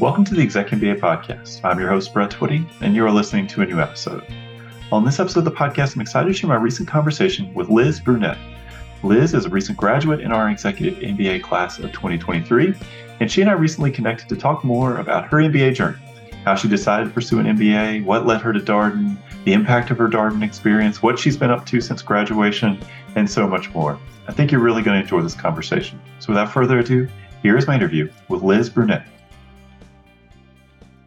Welcome to the Executive MBA podcast. I'm your host, Brett Twitty, and you are listening to a new episode. On this episode of the podcast, I'm excited to share my recent conversation with Liz Brunette. Liz is a recent graduate in our Executive MBA class of 2023, and she and I recently connected to talk more about her MBA journey, how she decided to pursue an MBA, what led her to Darden, the impact of her Darden experience, what she's been up to since graduation, and so much more. I think you're really going to enjoy this conversation. So without further ado, here is my interview with Liz Brunette.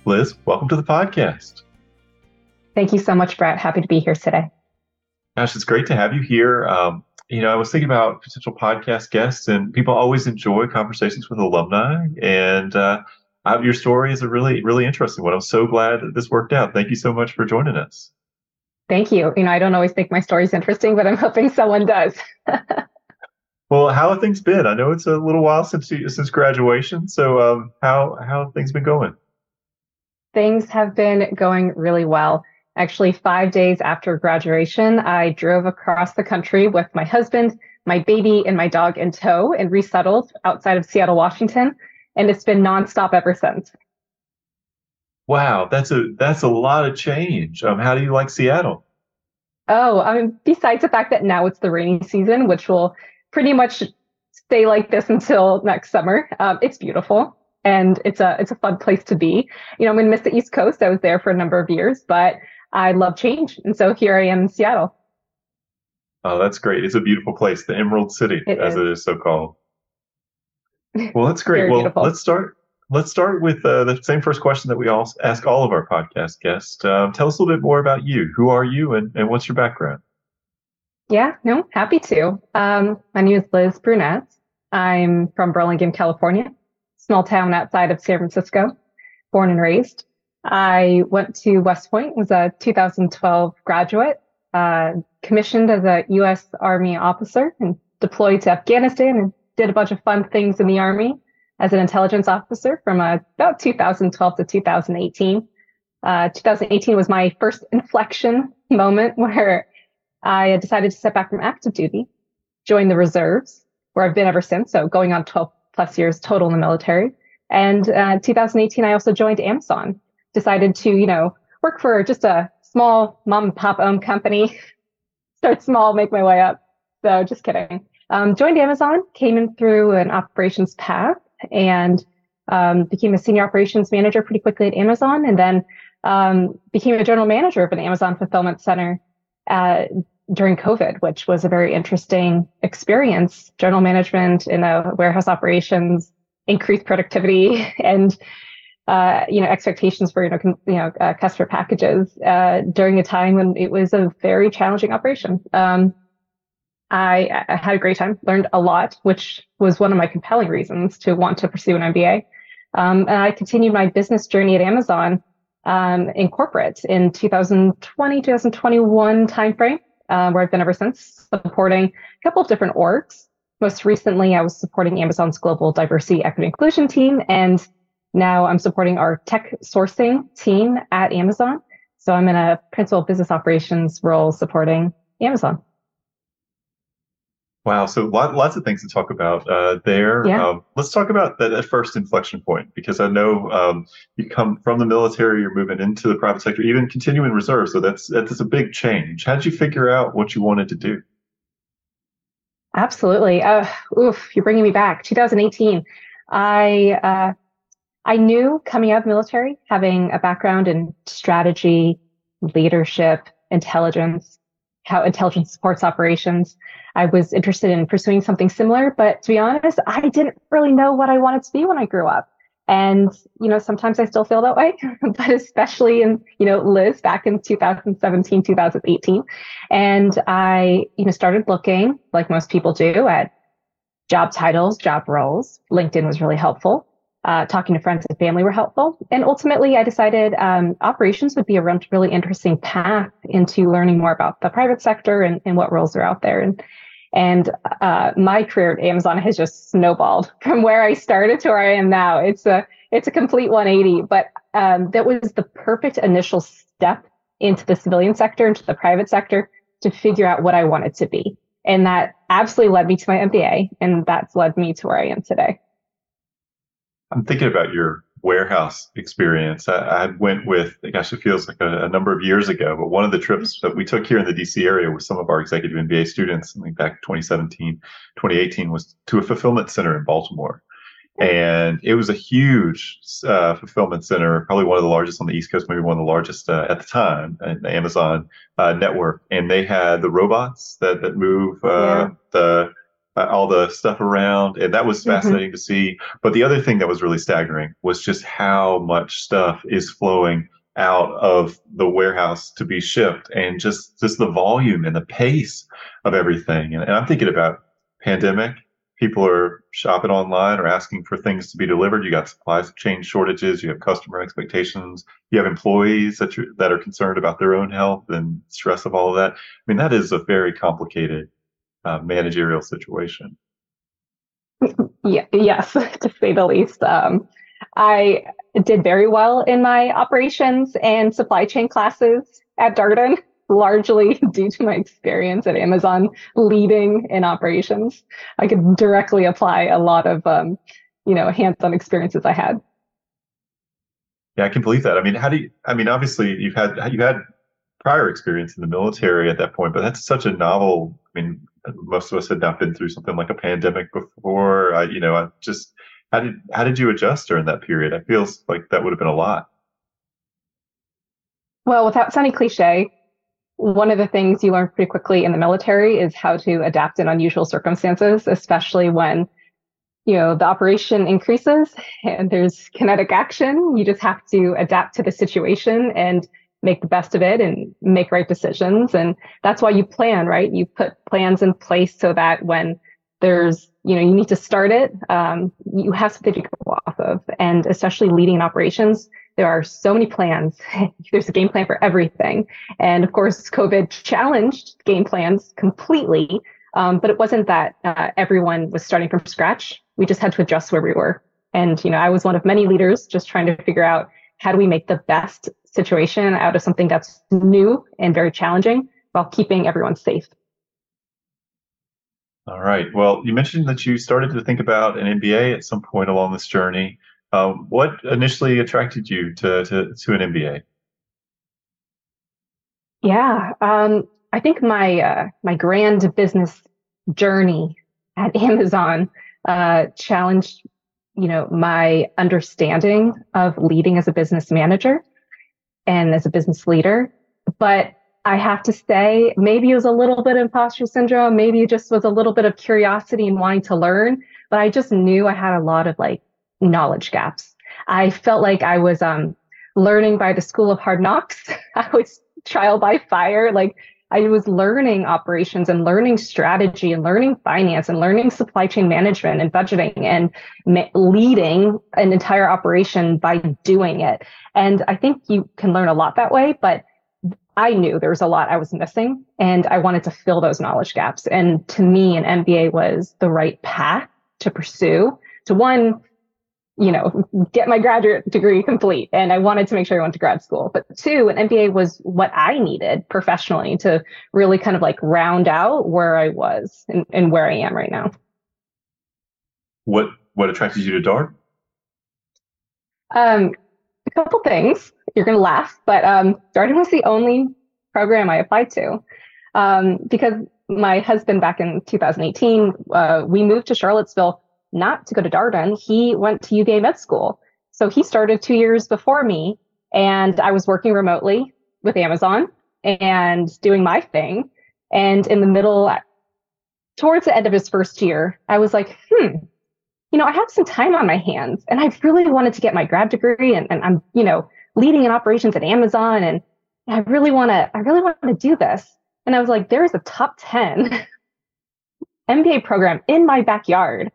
Liz, welcome to the podcast. Thank you so much, Brett. Happy to be here today. Gosh, it's great to have you here. I was thinking about potential podcast guests, and people always enjoy conversations with alumni. And your story is a really, really interesting one. I'm so glad that this worked out. Thank you so much for joining us. Thank you. I don't always think my story is interesting, but I'm hoping someone does. Well, how have things been? I know it's a little while since graduation. So how have things been going? Things have been going really well. Actually, 5 days after graduation, I drove across the country with my husband, my baby, and my dog in tow and resettled outside of Seattle, Washington. And it's been nonstop ever since. Wow, that's a lot of change. How do you like Seattle? Oh, besides the fact that now it's the rainy season, which will pretty much stay like this until next summer. It's beautiful. And it's a fun place to be. I'm going to miss the East Coast. I was there for a number of years, but I love change. And so here I am in Seattle. Oh, that's great. It's a beautiful place, the Emerald City, it is so called. Well, that's great. Well, beautiful. Let's start with the same first question that we all ask all of our podcast guests. Tell us a little bit more about you. Who are you and what's your background? Yeah, no, happy to. My name is Liz Brunette. I'm from Burlingame, California. Small town outside of San Francisco, born and raised. I went to West Point, was a 2012 graduate, commissioned as a U.S. Army officer and deployed to Afghanistan and did a bunch of fun things in the Army as an intelligence officer from about 2012 to 2018. 2018 was my first inflection moment where I decided to step back from active duty, join the reserves, where I've been ever since, so going on 12 plus years total in the military. And 2018, I also joined Amazon, decided to, work for just a small mom and pop owned company, start small, make my way up. So just kidding. Joined Amazon, came in through an operations path and became a senior operations manager pretty quickly at Amazon. And then became a general manager of an Amazon fulfillment center during COVID, which was a very interesting experience. General management in a warehouse operations, increased productivity, and expectations for customer packages during a time when it was a very challenging operation. I had a great time, learned a lot, which was one of my compelling reasons to want to pursue an MBA. And I continued my business journey at Amazon in corporate in 2020, 2021 timeframe. Where I've been ever since, supporting a couple of different orgs. Most recently, I was supporting Amazon's global diversity, equity, inclusion team, and now I'm supporting our tech sourcing team at Amazon. So I'm in a principal business operations role supporting Amazon. Wow, so lots of things to talk about there. Yeah. Let's talk about that first inflection point, because I know you come from the military, you're moving into the private sector, even continuing reserves. So that's a big change. How did you figure out what you wanted to do? Absolutely. You're bringing me back. 2018. I knew coming out of the military, having a background in strategy, leadership, intelligence, how intelligence supports operations. I was interested in pursuing something similar, but to be honest, I didn't really know what I wanted to be when I grew up. And, sometimes I still feel that way, but especially in, Liz back in 2017, 2018. And I, started looking, like most people do, at job titles, job roles. LinkedIn was really helpful. Talking to friends and family were helpful. And ultimately, I decided operations would be a really interesting path into learning more about the private sector and what roles are out there. And my career at Amazon has just snowballed from where I started to where I am now. It's a complete 180, but that was the perfect initial step into the civilian sector, into the private sector, to figure out what I wanted to be. And that absolutely led me to my MBA, and that's led me to where I am today. I'm thinking about your warehouse experience. I went with, gosh, it feels like a number of years ago, but one of the trips that we took here in the DC area with some of our executive MBA students, I think back 2017, 2018, was to a fulfillment center in Baltimore. And it was a huge fulfillment center, probably one of the largest on the East Coast, maybe one of the largest at the time, in the Amazon network. And they had the robots that move all the stuff around. And that was fascinating to see. But the other thing that was really staggering was just how much stuff is flowing out of the warehouse to be shipped, and just the volume and the pace of everything. And I'm thinking about pandemic. People are shopping online or asking for things to be delivered. You got supply chain shortages. You have customer expectations. You have employees that are concerned about their own health and stress of all of that. I mean, that is a very complicated managerial situation. Yeah, yes, to say the least. I did very well in my operations and supply chain classes at Darden, largely due to my experience at Amazon leading in operations. I could directly apply a lot of, hands-on experiences I had. Yeah, I can believe that. I mean, obviously you had prior experience in the military at that point, but that's such a novel, I mean, most of us had not been through something like a pandemic before. How did you adjust during that period? It feels like that would have been a lot. Well, without sounding cliche, one of the things you learn pretty quickly in the military is how to adapt in unusual circumstances, especially when, the operation increases and there's kinetic action. You just have to adapt to the situation and make the best of it and make right decisions. And that's why you plan, right? You put plans in place so that when there's, you need to start it, you have something to go off of. And especially leading operations, there are so many plans. There's a game plan for everything. And of course, COVID challenged game plans completely. But it wasn't that everyone was starting from scratch. We just had to adjust where we were. And, I was one of many leaders just trying to figure out, how do we make the best situation out of something that's new and very challenging while keeping everyone safe? All right. Well, you mentioned that you started to think about an MBA at some point along this journey. What initially attracted you to an MBA? Yeah, I think my grand business journey at Amazon challenged, my understanding of leading as a business manager and as a business leader. But I have to say, maybe it was a little bit of imposter syndrome. Maybe it just was a little bit of curiosity and wanting to learn. But I just knew I had a lot of knowledge gaps. I felt like I was learning by the school of hard knocks. I was trial by fire. I was learning operations and learning strategy and learning finance and learning supply chain management and budgeting and leading an entire operation by doing it. And I think you can learn a lot that way, but I knew there was a lot I was missing and I wanted to fill those knowledge gaps. And to me, an MBA was the right path to pursue to one, get my graduate degree complete. And I wanted to make sure I went to grad school. But two, an MBA was what I needed professionally to really kind of round out where I was and where I am right now. What attracted you to Darden? A couple things. You're going to laugh, but Darden was the only program I applied to because my husband back in 2018, we moved to Charlottesville not to go to Darden. He went to UGA Med School. So he started 2 years before me, and I was working remotely with Amazon and doing my thing. And in the middle, towards the end of his first year, I was like, I have some time on my hands and I really wanted to get my grad degree and I'm, leading in operations at Amazon. And I really want to do this. And I was like, there is a top 10 MBA program in my backyard.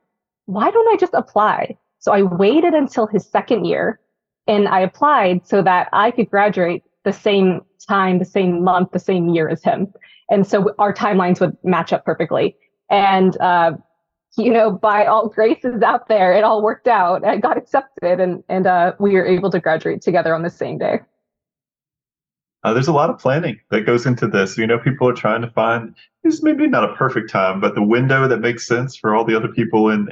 Why don't I just apply? So I waited until his second year and I applied so that I could graduate the same time, the same month, the same year as him. And so our timelines would match up perfectly. And, by all graces out there, it all worked out. I got accepted and we were able to graduate together on the same day. There's a lot of planning that goes into this. You know, people are trying to find, it's maybe not a perfect time, but the window that makes sense for all the other people in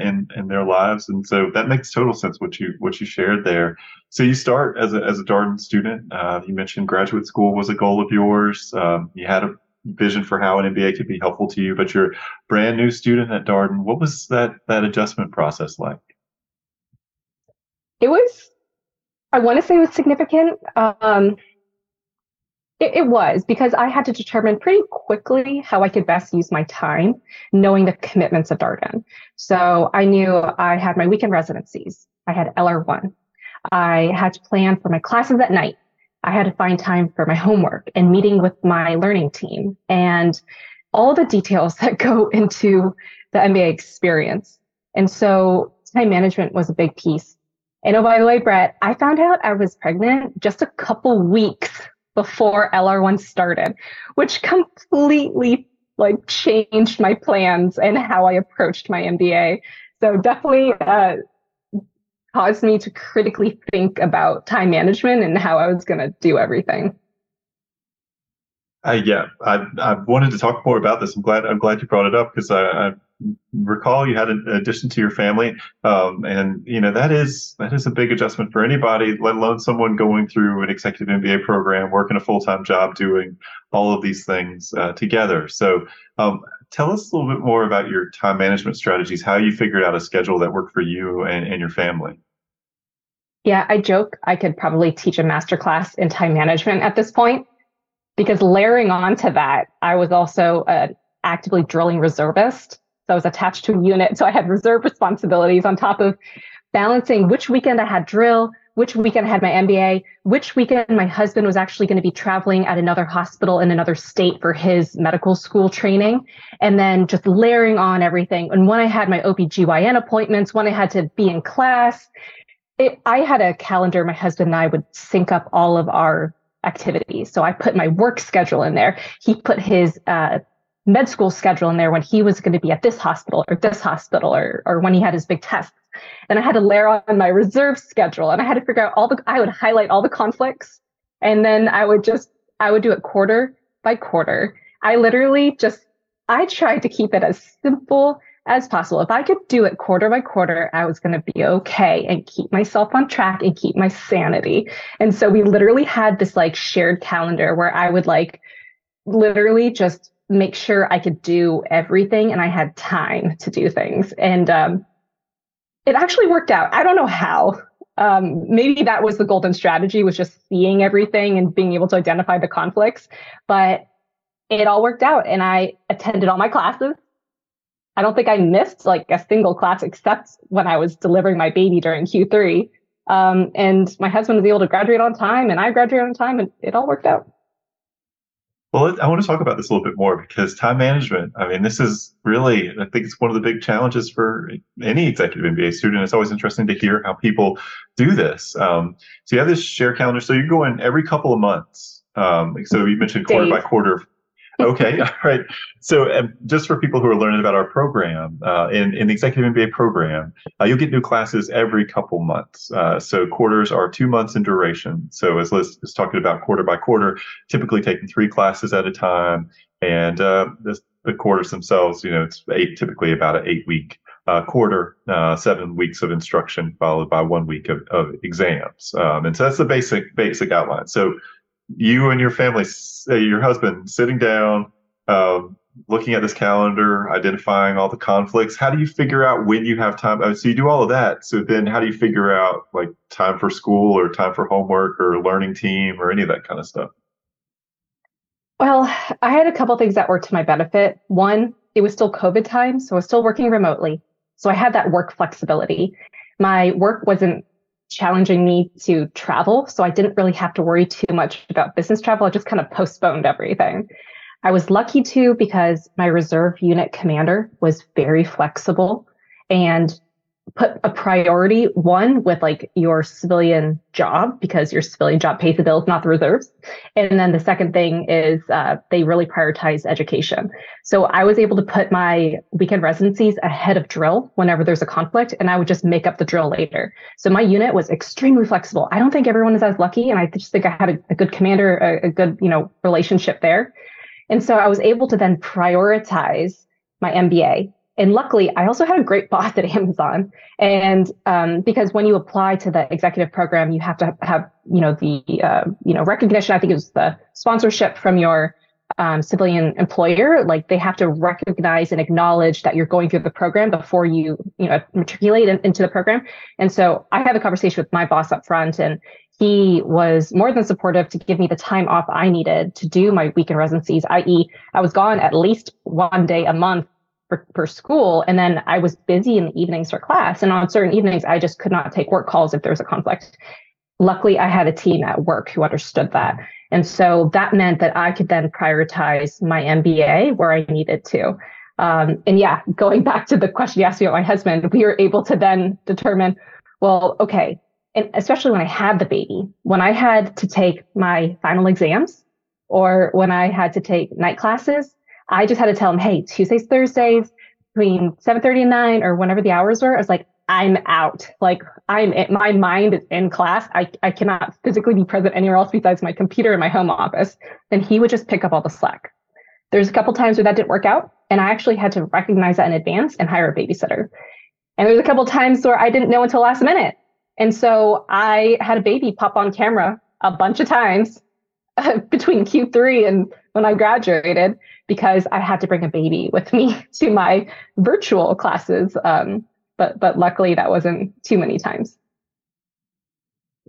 their lives. And so that makes total sense what you shared there. So you start as a Darden student. You mentioned graduate school was a goal of yours. You had a vision for how an MBA could be helpful to you, but you're a brand new student at Darden. What was that adjustment process like? I want to say it was significant. It was, because I had to determine pretty quickly how I could best use my time, knowing the commitments of Darden. So I knew I had my weekend residencies. I had LR1. I had to plan for my classes at night. I had to find time for my homework and meeting with my learning team and all the details that go into the MBA experience. And so time management was a big piece. And oh, by the way, Brett, I found out I was pregnant just a couple weeks before LR1 started, which completely changed my plans and how I approached my MBA. So definitely caused me to critically think about time management and how I was going to do everything. I wanted to talk more about this. I'm glad you brought it up, because I recall you had an addition to your family, and you know that is a big adjustment for anybody, let alone someone going through an executive MBA program, working a full-time job, doing all of these things together. So tell us a little bit more about your time management strategies, how you figured out a schedule that worked for you and your family. Yeah, I joke I could probably teach a masterclass in time management at this point, because layering on to that, I was also an actively drilling reservist. So I was attached to a unit. So I had reserve responsibilities on top of balancing which weekend I had drill, which weekend I had my MBA, which weekend my husband was actually going to be traveling at another hospital in another state for his medical school training. And then just layering on everything. And when I had my OBGYN appointments, when I had to be in class, I had a calendar. My husband and I would sync up all of our activities. So I put my work schedule in there. He put his med school schedule in there when he was going to be at this hospital or when he had his big tests. And I had to layer on my reserve schedule, and I had to figure out I would highlight all the conflicts, and then I would do it quarter by quarter. I tried to keep it as simple as possible. If I could do it quarter by quarter, I was going to be okay and keep myself on track and keep my sanity. And so we literally had this shared calendar where I would literally just make sure I could do everything and I had time to do things. And it actually worked out. I don't know how. Maybe that was the golden strategy, was just seeing everything and being able to identify the conflicts. But it all worked out, and I attended all my classes. I don't think I missed a single class except when I was delivering my baby during Q3. And my husband was able to graduate on time, and I graduated on time, and it all worked out. Well, I want to talk about this a little bit more, because time management, this is really, I think it's one of the big challenges for any executive MBA student. It's always interesting to hear how people do this. So you have this share calendar. So you're going every couple of months. So you mentioned quarter by quarter. Okay. All right. So just for people who are learning about our program, in the Executive MBA program, you'll get new classes every couple months. So quarters are 2 months in duration. So as Liz is talking about, quarter by quarter, typically taking 3 classes at a time. And the quarters themselves, it's typically about an 8-week quarter, 7 weeks of instruction, followed by 1 week of exams. And so that's the basic outline. So you and your family, your husband, sitting down, looking at this calendar, identifying all the conflicts. How do you figure out when you have time? So you do all of that. So then how do you figure out time for school or time for homework or learning team or any of that kind of stuff? Well, I had a couple things that worked to my benefit. One, it was still COVID time, so I was still working remotely. So I had that work flexibility. My work wasn't challenging me to travel, so I didn't really have to worry too much about business travel. I just kind of postponed everything. I was lucky too, because my reserve unit commander was very flexible, and put a priority one with like your civilian job, because your civilian job pays the bills, not the reserves. And then the second thing is they really prioritize education. So I was able to put my weekend residencies ahead of drill whenever there's a conflict, and I would just make up the drill later. So my unit was extremely flexible. I don't think everyone is as lucky, and I just think I had a good commander, a good, you know, relationship there. And so I was able to then prioritize my MBA. And luckily, I also had a great boss at Amazon. And because when you apply to the executive program, you have to have, you know, the, you know, recognition. I think it was the sponsorship from your civilian employer. Like they have to recognize and acknowledge that you're going through the program before you, you know, matriculate into the program. And so I had a conversation with my boss up front, and he was more than supportive to give me the time off I needed to do my weekend residencies, i.e. I was gone at least one day a month for school, and then I was busy in the evenings for class. And on certain evenings, I just could not take work calls if there was a conflict. Luckily, I had a team at work who understood that. And so that meant that I could then prioritize my MBA where I needed to. And yeah, going back to the question you asked me about my husband, we were able to then determine, well, okay, and especially when I had the baby, when I had to take my final exams or when I had to take night classes, I just had to tell him, hey, Tuesdays, Thursdays, between 7:30 and 9 or whenever the hours were, I was like, I'm out. Like my mind is in class. I cannot physically be present anywhere else besides my computer and my home office. And he would just pick up all the slack. There's a couple times where that didn't work out, and I actually had to recognize that in advance and hire a babysitter. And there's a couple times where I didn't know until last minute. And so I had a baby pop on camera a bunch of times between Q3 and when I graduated, because I had to bring a baby with me to my virtual classes. But luckily that wasn't too many times.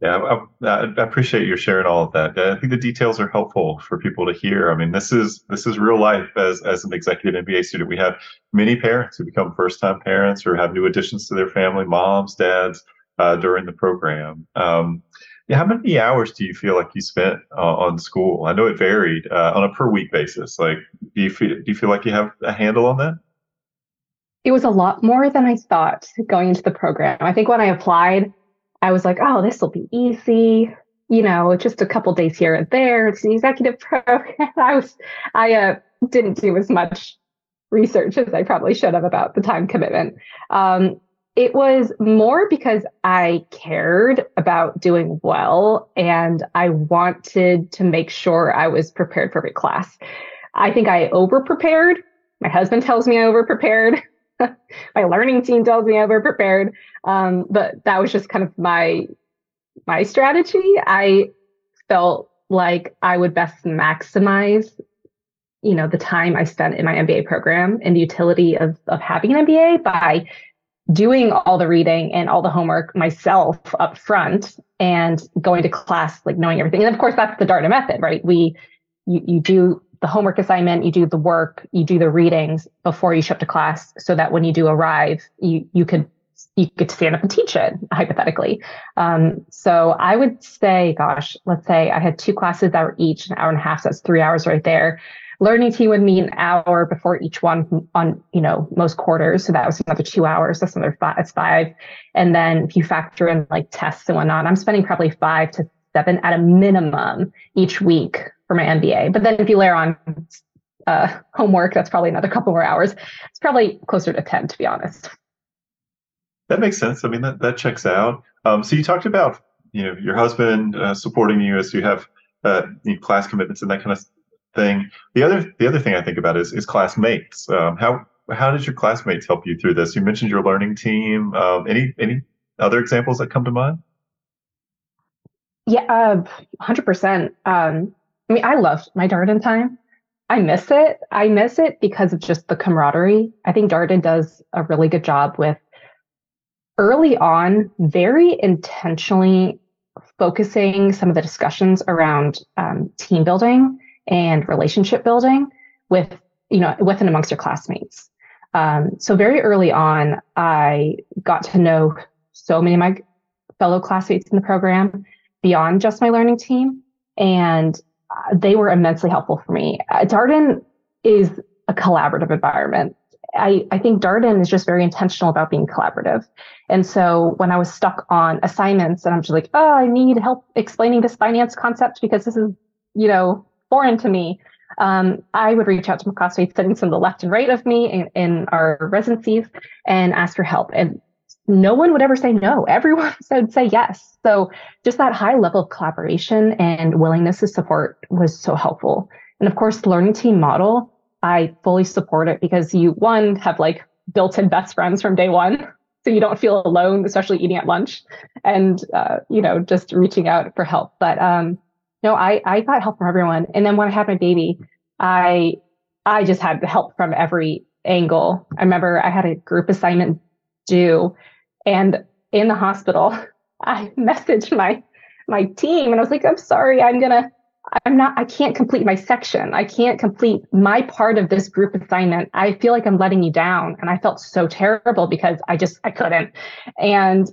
Yeah, I appreciate your sharing all of that. I think the details are helpful for people to hear. I mean, this is real life as an executive MBA student. We have many parents who become first-time parents or have new additions to their family, moms, dads, during the program. How many hours do you feel like you spent on school? I know it varied on a per week basis. Like, do you feel like you have a handle on that? It was a lot more than I thought going into the program. I think when I applied, I was like, oh, this will be easy. You know, just a couple days here and there. It's an executive program. I didn't do as much research as I probably should have about the time commitment. It was more because I cared about doing well, and I wanted to make sure I was prepared for every class. I think I over-prepared. My husband tells me I over-prepared. My learning team tells me I over-prepared. But that was just kind of my strategy. I felt like I would best maximize, you know, the time I spent in my MBA program and the utility of having an MBA by doing all the reading and all the homework myself up front and going to class, like knowing everything. And of course, that's the Darden method, right? You do the homework assignment, you do the work, you do the readings before you show up to class, so that when you do arrive, you could stand up and teach it, hypothetically. So I would say, let's say I had two classes that were each an hour and a half, so that's 3 hours right there. Learning team would meet an hour before each one on, you know, most quarters. So that was another 2 hours. That's another five. That's 5. And then if you factor in like tests and whatnot, I'm spending probably 5 to 7 at a minimum each week for my MBA. But then if you layer on homework, that's probably another couple more hours. It's probably closer to 10, to be honest. That makes sense. I mean, that checks out. So you talked about, you know, your husband supporting you as you have class commitments and that kind of thing. The other thing I think about is classmates. How did your classmates help you through this? You mentioned your learning team. Any other examples that come to mind? Yeah, 100%. I mean, I loved my Darden time. I miss it. I miss it because of just the camaraderie. I think Darden does a really good job with early on, very intentionally focusing some of the discussions around team building and relationship building with and amongst your classmates. So very early on, I got to know so many of my fellow classmates in the program beyond just my learning team, and they were immensely helpful for me. Darden is a collaborative environment. I think Darden is just very intentional about being collaborative. And so when I was stuck on assignments and I'm just like, oh, I need help explaining this finance concept because this is, you know, foreign to me. I would reach out to my classmates sitting to the left and right of me in our residencies and ask for help. And no one would ever say no. Everyone would say yes. So just that high level of collaboration and willingness to support was so helpful. And of course, the learning team model, I fully support it because you, one, have like built-in best friends from day one. So you don't feel alone, especially eating at lunch and, you know, just reaching out for help. But no, I got help from everyone. And then when I had my baby, I just had help from every angle. I remember I had a group assignment due and in the hospital, I messaged my team and I was like, I'm sorry, I can't complete my section. I can't complete my part of this group assignment. I feel like I'm letting you down. And I felt so terrible because I couldn't. And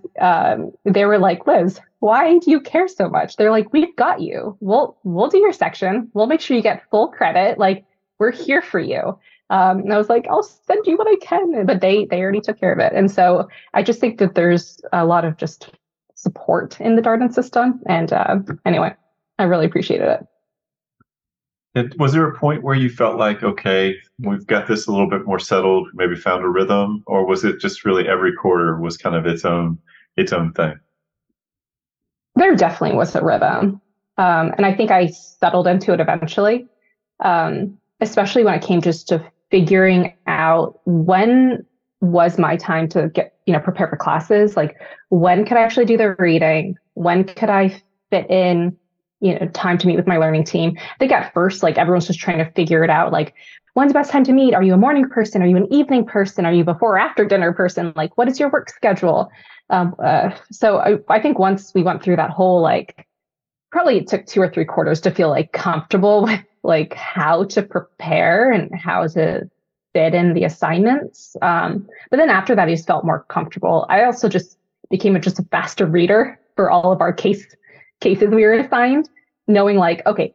they were like, Liz, why do you care so much? They're like, we've got you. We'll do your section. We'll make sure you get full credit. Like, we're here for you. And I was like, I'll send you what I can. But they already took care of it. And so I just think that there's a lot of just support in the Darden system. And anyway. I really appreciated it. Was there a point where you felt like, okay, we've got this a little bit more settled, maybe found a rhythm, or was it just really every quarter was kind of its own thing? There definitely was a rhythm. And I think I settled into it eventually, especially when it came just to figuring out when was my time to get, you know, prepare for classes. Like, when could I actually do the reading? When could I fit in, you know, time to meet with my learning team? I think at first, like, everyone's just trying to figure it out. Like, when's the best time to meet? Are you a morning person? Are you an evening person? Are you before or after dinner person? Like, what is your work schedule? So I think once we went through that whole, like, probably it took 2 or 3 quarters to feel like comfortable with like how to prepare and how to fit in the assignments. But then after that, I just felt more comfortable. I also just became just a faster reader for all of our cases we were assigned, knowing like, okay,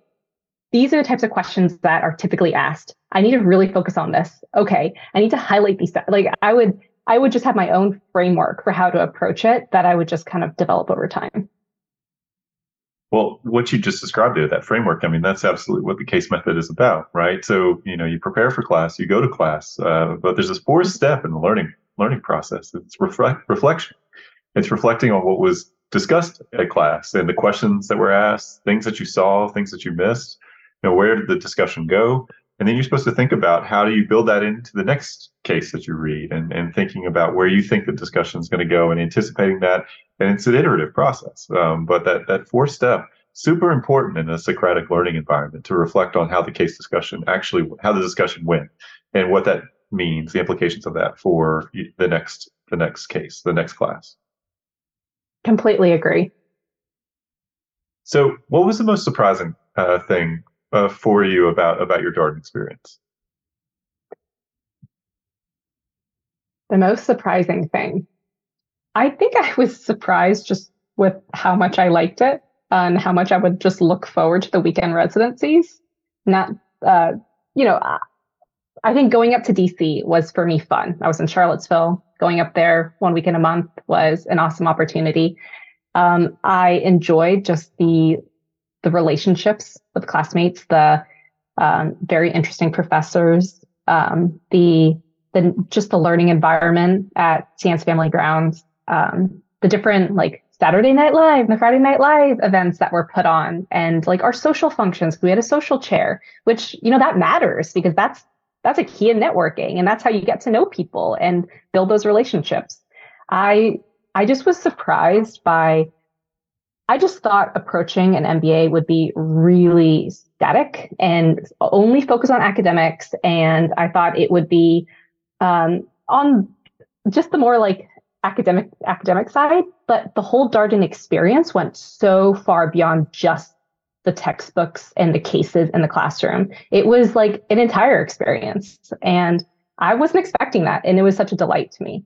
these are the types of questions that are typically asked. I need to really focus on this. Okay, I need to highlight these. Like, I would just have my own framework for how to approach it that I would just kind of develop over time. Well, what you just described there, that framework, I mean, that's absolutely what the case method is about, right? So, you know, you prepare for class, you go to class, but there's this fourth step in the learning process. It's reflection. It's reflecting on what was discussed at class and the questions that were asked, things that you saw, things that you missed, you know, where did the discussion go? And then you're supposed to think about how do you build that into the next case that you read and thinking about where you think the discussion is going to go and anticipating that. And it's an iterative process. But that fourth step, super important in a Socratic learning environment to reflect on how the case discussion actually, how the discussion went and what that means, the implications of that for the next case, the next class. Completely agree. So what was the most surprising thing for you about your Darden experience? The most surprising thing? I think I was surprised just with how much I liked it and how much I would just look forward to the weekend residencies. Not, you know, I think going up to DC was for me fun. I was in Charlottesville. Going up there one weekend a month was an awesome opportunity. I enjoyed just the relationships with classmates, the very interesting professors, the learning environment at Sands Family Grounds, the different like Saturday Night Live and the Friday Night Live events that were put on, and like our social functions. We had a social chair, which, you know, that matters because that's a key in networking, and that's how you get to know people and build those relationships. I just was surprised by, I just thought approaching an MBA would be really static and only focus on academics. And I thought it would be on just the more like academic side, but the whole Darden experience went so far beyond just the textbooks and the cases in the classroom. It was like an entire experience. And I wasn't expecting that. And it was such a delight to me.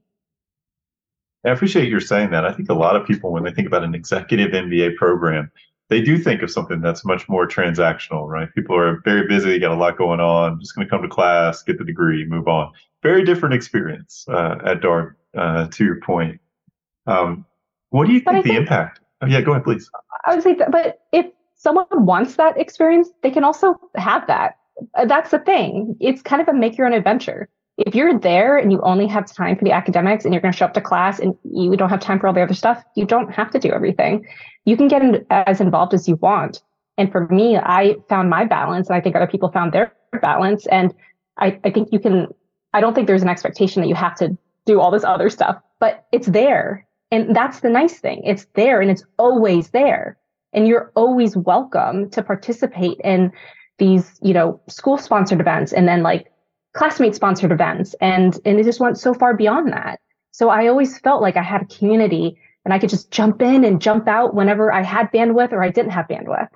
I appreciate your saying that. I think a lot of people, when they think about an executive MBA program, they do think of something that's much more transactional, right? People are very busy, got a lot going on, just going to come to class, get the degree, move on. very different experience at Darden, to your point. What do you think the impact? Oh, yeah, go ahead, please. I would say that, but if someone wants that experience, they can also have that. That's the thing. It's kind of a make your own adventure. If you're there and you only have time for the academics and you're going to show up to class and you don't have time for all the other stuff, you don't have to do everything. You can get as involved as you want. And for me, I found my balance, and I think other people found their balance. And I think you can, I don't think there's an expectation that you have to do all this other stuff, but it's there. And that's the nice thing. It's there and it's always there. And you're always welcome to participate in these, you know, school sponsored events and then like classmate sponsored events. And it just went so far beyond that. So I always felt like I had a community and I could just jump in and jump out whenever I had bandwidth or I didn't have bandwidth.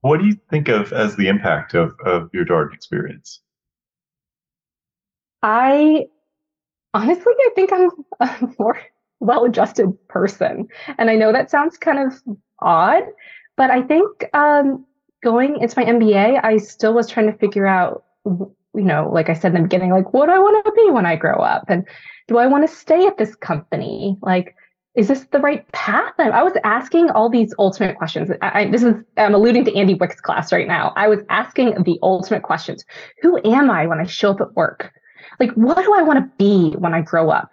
What do you think of as the impact of your Darden experience? I honestly, I think I'm a more well-adjusted person. And I know that sounds kind of odd, but I think going into my MBA, I still was trying to figure out, you know, like I said in the beginning, like, what do I want to be when I grow up? And do I want to stay at this company? Like, is this the right path? I was asking all these ultimate questions. I'm alluding to Andy Wick's class right now. I was asking the ultimate questions. Who am I when I show up at work? Like, what do I want to be when I grow up?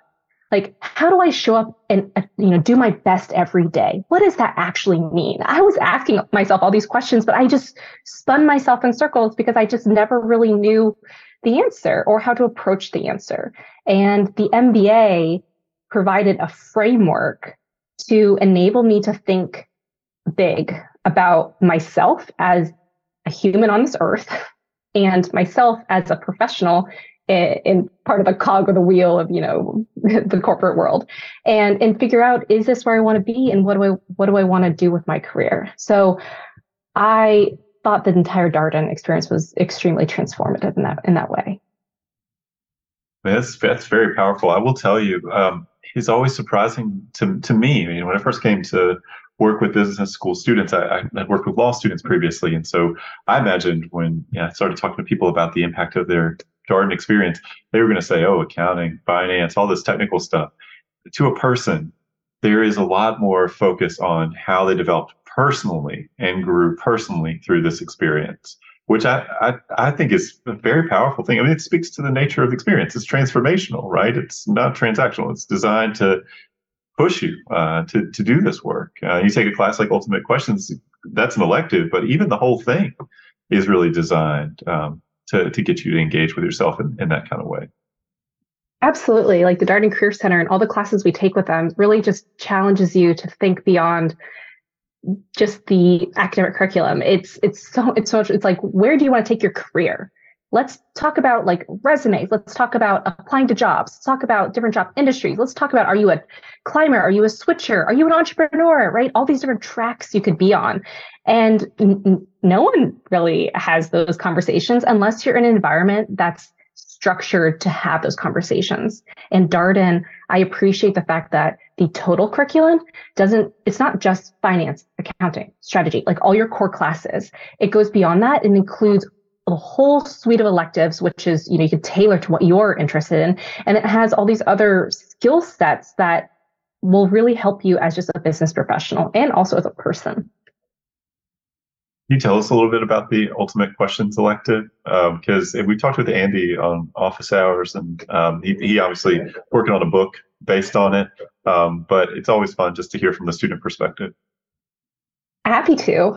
Like, how do I show up and, you know, do my best every day? What does that actually mean? I was asking myself all these questions, but I just spun myself in circles because I just never really knew the answer or how to approach the answer. And the MBA provided a framework to enable me to think big about myself as a human on this earth and myself as a professional in part of a cog or the wheel of, you know, the corporate world, and figure out, is this where I want to be? And what do I want to do with my career? So I thought the entire Darden experience was extremely transformative in that way. That's very powerful. I will tell you, it's always surprising to me. I mean, when I first came to work with business school students, I had worked with law students previously. And so I imagined when I started talking to people about the impact of their Darden experience, they were going to say, oh, accounting, finance, all this technical stuff. To a person, there is a lot more focus on how they developed personally and grew personally through this experience, which I think is a very powerful thing. I mean, it speaks to the nature of the experience. It's transformational, right? It's not transactional. It's designed to push you to do this work. You take a class like Ultimate Questions, that's an elective, but even the whole thing is really designed to get you to engage with yourself in that kind of way. Absolutely. Like the Darden Career Center and all the classes we take with them really just challenges you to think beyond just the academic curriculum. It's so much, it's like, where do you want to take your career? Let's talk about like resumes. Let's talk about applying to jobs. Let's talk about different job industries. Let's talk about, are you a climber? Are you a switcher? Are you an entrepreneur, right? All these different tracks you could be on. And no one really has those conversations unless you're in an environment that's structured to have those conversations. And Darden, I appreciate the fact that the total curriculum it's not just finance, accounting, strategy, like all your core classes. It goes beyond that and includes a whole suite of electives, which is, you know, you can tailor to what you're interested in. And it has all these other skill sets that will really help you as just a business professional and also as a person. Can you tell us a little bit about the Ultimate Questions elective? Because we talked with Andy on office hours, and he obviously working on a book based on it. But it's always fun just to hear from the student perspective. Happy to.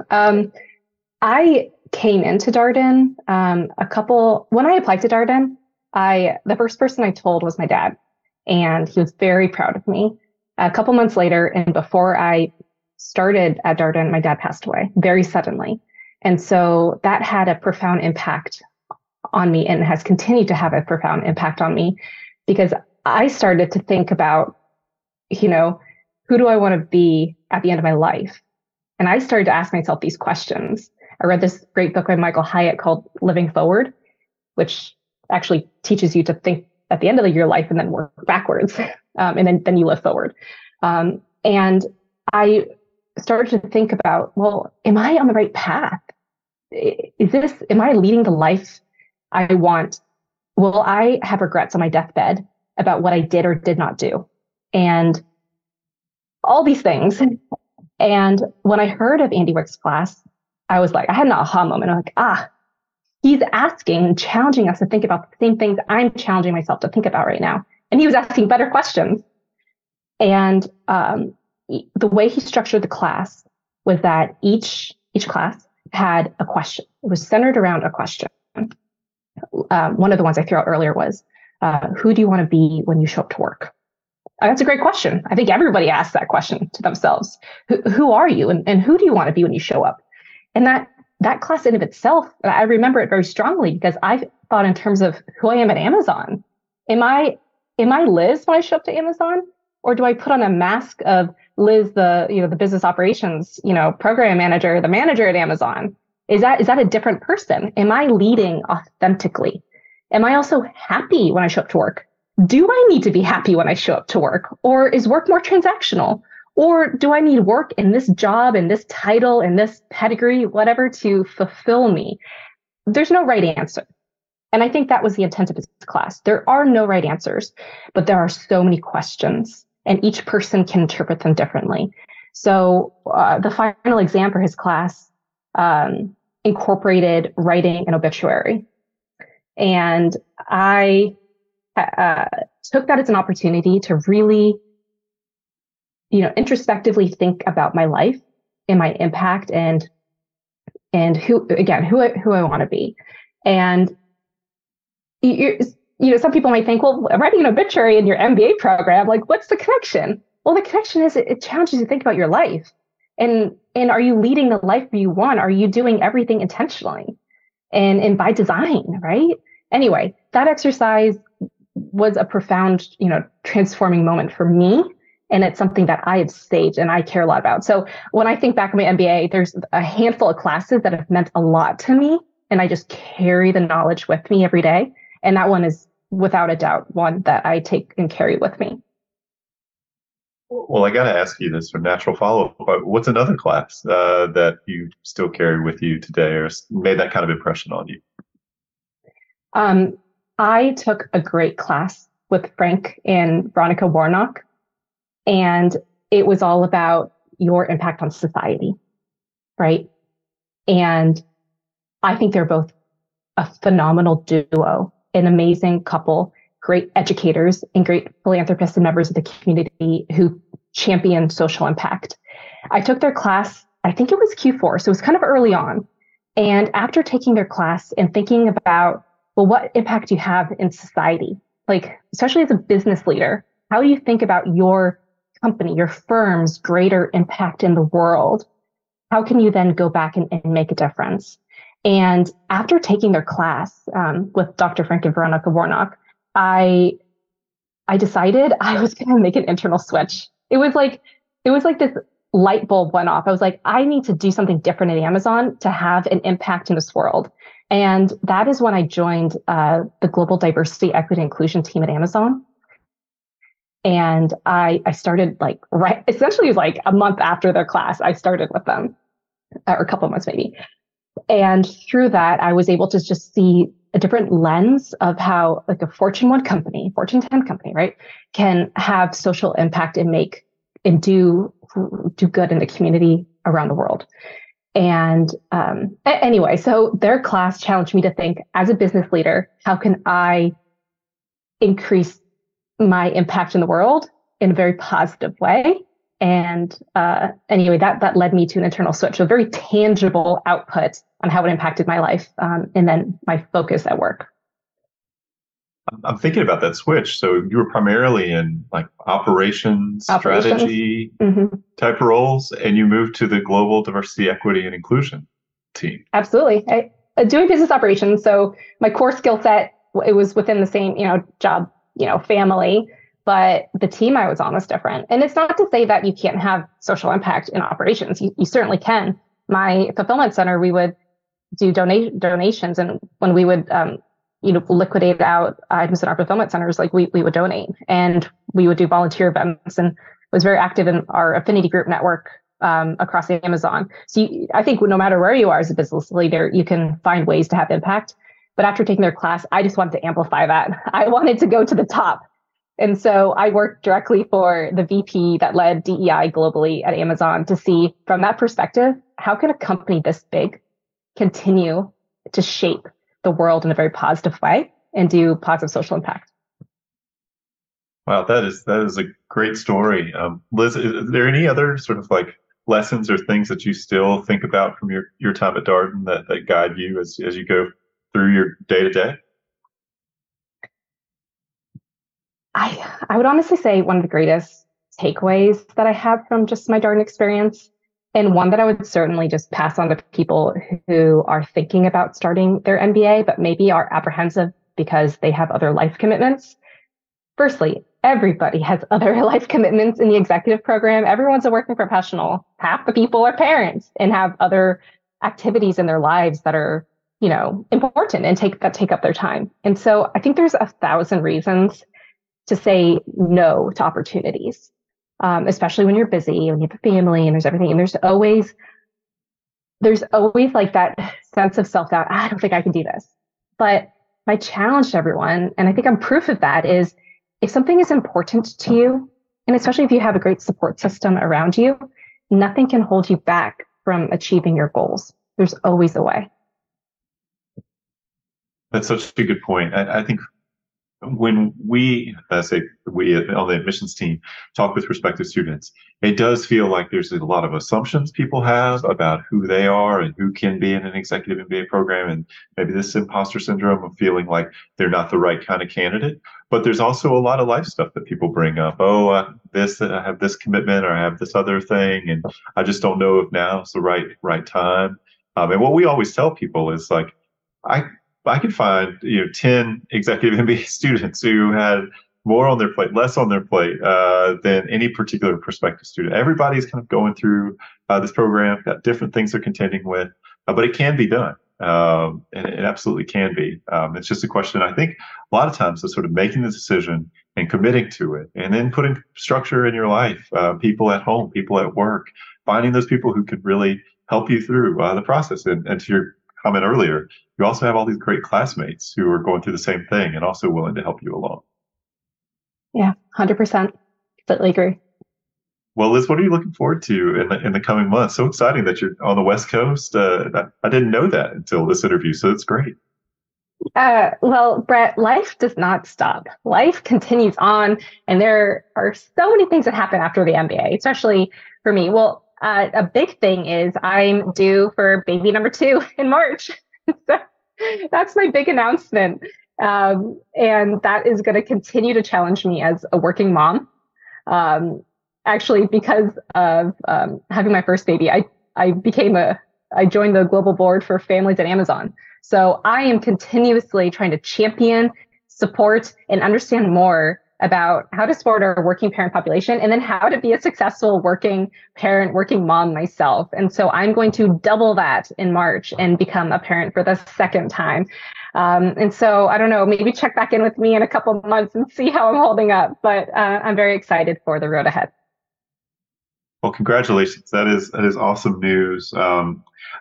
I came into Darden when I applied to Darden, the first person I told was my dad, and he was very proud of me. A couple months later, and before I started at Darden, my dad passed away very suddenly. And so that had a profound impact on me and has continued to have a profound impact on me, because I started to think about, you know, who do I want to be at the end of my life? And I started to ask myself these questions. I read this great book by Michael Hyatt called Living Forward, which actually teaches you to think at the end of your life and then work backwards, and then you live forward. And I started to think about, well, am I on the right path? Am I leading the life I want will I have regrets on my deathbed about what I did or did not do? And all these things. And when I heard of Andy Wick's class, I was like, I had an aha moment. I'm like, he's asking and challenging us to think about the same things I'm challenging myself to think about right now. And he was asking better questions. And the way he structured the class was that each class had a question. It was centered around a question. One of the ones I threw out earlier was, who do you want to be when you show up to work? That's a great question. I think everybody asks that question to themselves. Who are you and who do you want to be when you show up? And that class in of itself, I remember it very strongly because I thought in terms of who I am at Amazon. Am I Liz when I show up to Amazon? Or do I put on a mask of Liz, the business operations, program manager, the manager at Amazon? Is that a different person? Am I leading authentically? Am I also happy when I show up to work? Do I need to be happy when I show up to work? Or is work more transactional? Or do I need work in this job and this title and this pedigree, whatever, to fulfill me? There's no right answer. And I think that was the intent of this class. There are no right answers, but there are so many questions, and each person can interpret them differently. So the final exam for his class incorporated writing an obituary. And I took that as an opportunity to really, introspectively think about my life and my impact and who I want to be. And, some people might think, well, writing an obituary in your MBA program, like, what's the connection? Well, the connection is it challenges you to think about your life. And are you leading the life you want? Are you doing everything intentionally and by design, right? Anyway, that exercise was a profound, transforming moment for me. And it's something that I have saved and I care a lot about. So when I think back on my MBA, there's a handful of classes that have meant a lot to me. And I just carry the knowledge with me every day. And that one is without a doubt one that I take and carry with me. Well, I got to ask you this for natural follow-up. What's another class that you still carry with you today or made that kind of impression on you? I took a great class with Frank and Veronica Warnock, and it was all about your impact on society, right? And I think they're both a phenomenal duo, an amazing couple, great educators and great philanthropists and members of the community who champion social impact. I took their class, I think it was Q4, so it was kind of early on. And after taking their class and thinking about, well, what impact do you have in society? Like, especially as a business leader, how do you think about your company, your firm's greater impact in the world? How can you then go back and make a difference? And after taking their class with Dr. Frank and Veronica Warnock, I decided I was going to make an internal switch. It was like this light bulb went off. I was like, I need to do something different at Amazon to have an impact in this world. And that is when I joined the Global Diversity, Equity, and Inclusion team at Amazon. And I started essentially it was like a month after their class, I started with them, or a couple months maybe. And through that, I was able to just see a different lens of how like a Fortune 1 company, Fortune 10 company, right, can have social impact and make and do good in the community around the world. And anyway, so their class challenged me to think as a business leader, how can I increase my impact in the world in a very positive way? And anyway, that led me to an internal switch, a very tangible output on how it impacted my life and then my focus at work. I'm thinking about that switch. So you were primarily in like operations. Strategy mm-hmm. type roles, and you moved to the Global Diversity, Equity, and Inclusion team. Absolutely. Doing business operations. So my core skill set, it was within the same, job, family. But the team I was on was different. And it's not to say that you can't have social impact in operations. You certainly can. My fulfillment center, we would do donations. And when we would, liquidate out items in our fulfillment centers, like we would donate. And we would do volunteer events and was very active in our affinity group network across Amazon. So I think no matter where you are as a business leader, you can find ways to have impact. But after taking their class, I just wanted to amplify that. I wanted to go to the top. And so I worked directly for the VP that led DEI globally at Amazon to see from that perspective, how can a company this big continue to shape the world in a very positive way and do positive social impact? Wow, that is a great story. Liz, is there any other sort of like lessons or things that you still think about from your time at Darden that guide you as you go through your day to day? I would honestly say one of the greatest takeaways that I had from just my Darden experience, and one that I would certainly just pass on to people who are thinking about starting their MBA, but maybe are apprehensive because they have other life commitments. Firstly, everybody has other life commitments in the executive program. Everyone's a working professional. Half the people are parents and have other activities in their lives that are, you know, important and take up their time. And so I think there's 1,000 reasons to say no to opportunities, especially when you're busy, when you have a family and there's everything. And there's always like that sense of self-doubt. I don't think I can do this. But my challenge to everyone, and I think I'm proof of that, is if something is important to you, and especially if you have a great support system around you, nothing can hold you back from achieving your goals. There's always a way. That's such a good point. I think when we on the admissions team talk with prospective students, it does feel like there's a lot of assumptions people have about who they are and who can be in an executive MBA program, and maybe this imposter syndrome of feeling like they're not the right kind of candidate. But there's also a lot of life stuff that people bring up. Oh, I have this commitment, or I have this other thing, and I just don't know if now is the right time. And what we always tell people is like, I could find 10 executive MBA students who had more on their plate, less on their plate than any particular prospective student. Everybody's kind of going through this program, got different things they're contending with, but it can be done, and it absolutely can be. It's just a question, I think, a lot of times of sort of making the decision and committing to it, and then putting structure in your life, people at home, people at work, finding those people who could really help you through the process. And to your comment earlier, you also have all these great classmates who are going through the same thing and also willing to help you along. Yeah, 100%. Completely agree. Well, Liz, what are you looking forward to in the coming months? So exciting that you're on the West Coast. I didn't know that until this interview, so it's great. Well, Brett, life does not stop. Life continues on, and there are so many things that happen after the MBA, especially for me. Well, a big thing is I'm due for baby number 2 in March. So that's my big announcement. And that is going to continue to challenge me as a working mom. Actually, because of having my first baby, I joined the global board for families at Amazon. So I am continuously trying to champion, support, and understand more about how to support our working parent population, and then how to be a successful working parent, working mom myself. And so I'm going to double that in March and become a parent for the second time. And so I don't know, maybe check back in with me in a couple of months and see how I'm holding up. But I'm very excited for the road ahead. Well, congratulations. That is awesome news.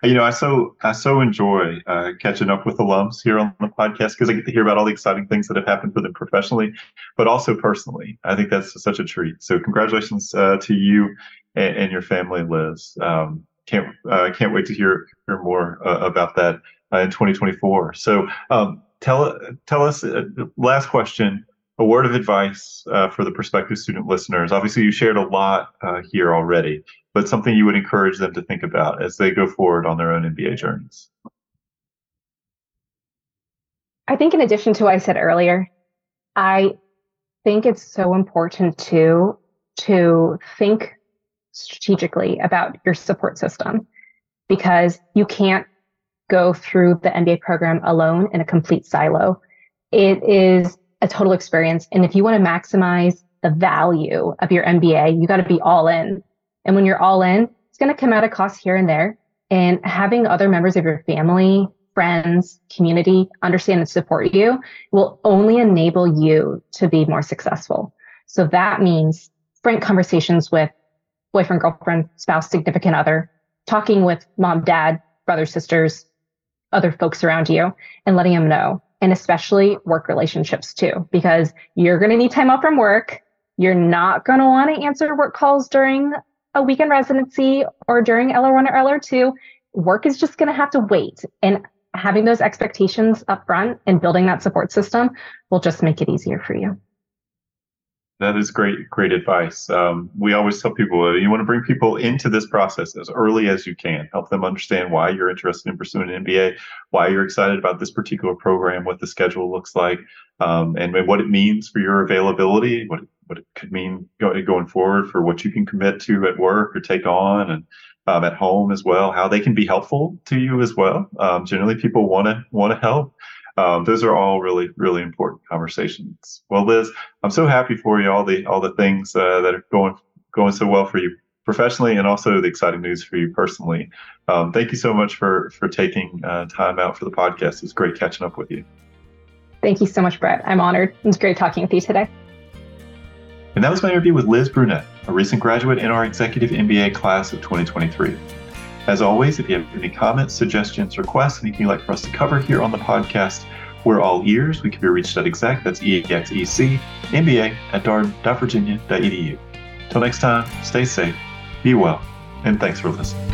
I so enjoy catching up with alums here on the podcast, because I get to hear about all the exciting things that have happened for them professionally, but also personally. I think that's such a treat. So congratulations to you and your family, Liz. Can't wait to hear more about that in 2024. So tell us, last question, a word of advice for the prospective student listeners. Obviously, you shared a lot here already, but something you would encourage them to think about as they go forward on their own MBA journeys. I think in addition to what I said earlier, I think it's so important to think strategically about your support system, because you can't go through the MBA program alone in a complete silo. It is a total experience. And if you want to maximize the value of your MBA, you got to be all in. And when you're all in, it's going to come at a cost here and there. And having other members of your family, friends, community understand and support you will only enable you to be more successful. So that means frank conversations with boyfriend, girlfriend, spouse, significant other, talking with mom, dad, brothers, sisters, other folks around you and letting them know, and especially work relationships too, because you're going to need time off from work. You're not going to want to answer work calls during a weekend residency or during LR1 or LR2. Work is just going to have to wait, and having those expectations up front and building that support system will just make it easier for you. That is great, great advice. We always tell people, you want to bring people into this process as early as you can. Help them understand why you're interested in pursuing an MBA, why you're excited about this particular program, what the schedule looks like, and what it means for your availability, what it could mean going forward for what you can commit to at work or take on, and at home as well, how they can be helpful to you as well. Generally, people want to help. Those are all really, really important conversations. Well, Liz, I'm so happy for you, all the things that are going so well for you professionally, and also the exciting news for you personally. Thank you so much for taking time out for the podcast. It's great catching up with you. Thank you so much, Brett. I'm honored. It's great talking with you today. And that was my interview with Liz Brunette, a recent graduate in our Executive MBA class of 2023. As always, if you have any comments, suggestions, requests, anything you'd like for us to cover here on the podcast, we're all ears. We can be reached at exec, that's EXEC, MBA at darden.virginia.edu. Till next time, stay safe, be well, and thanks for listening.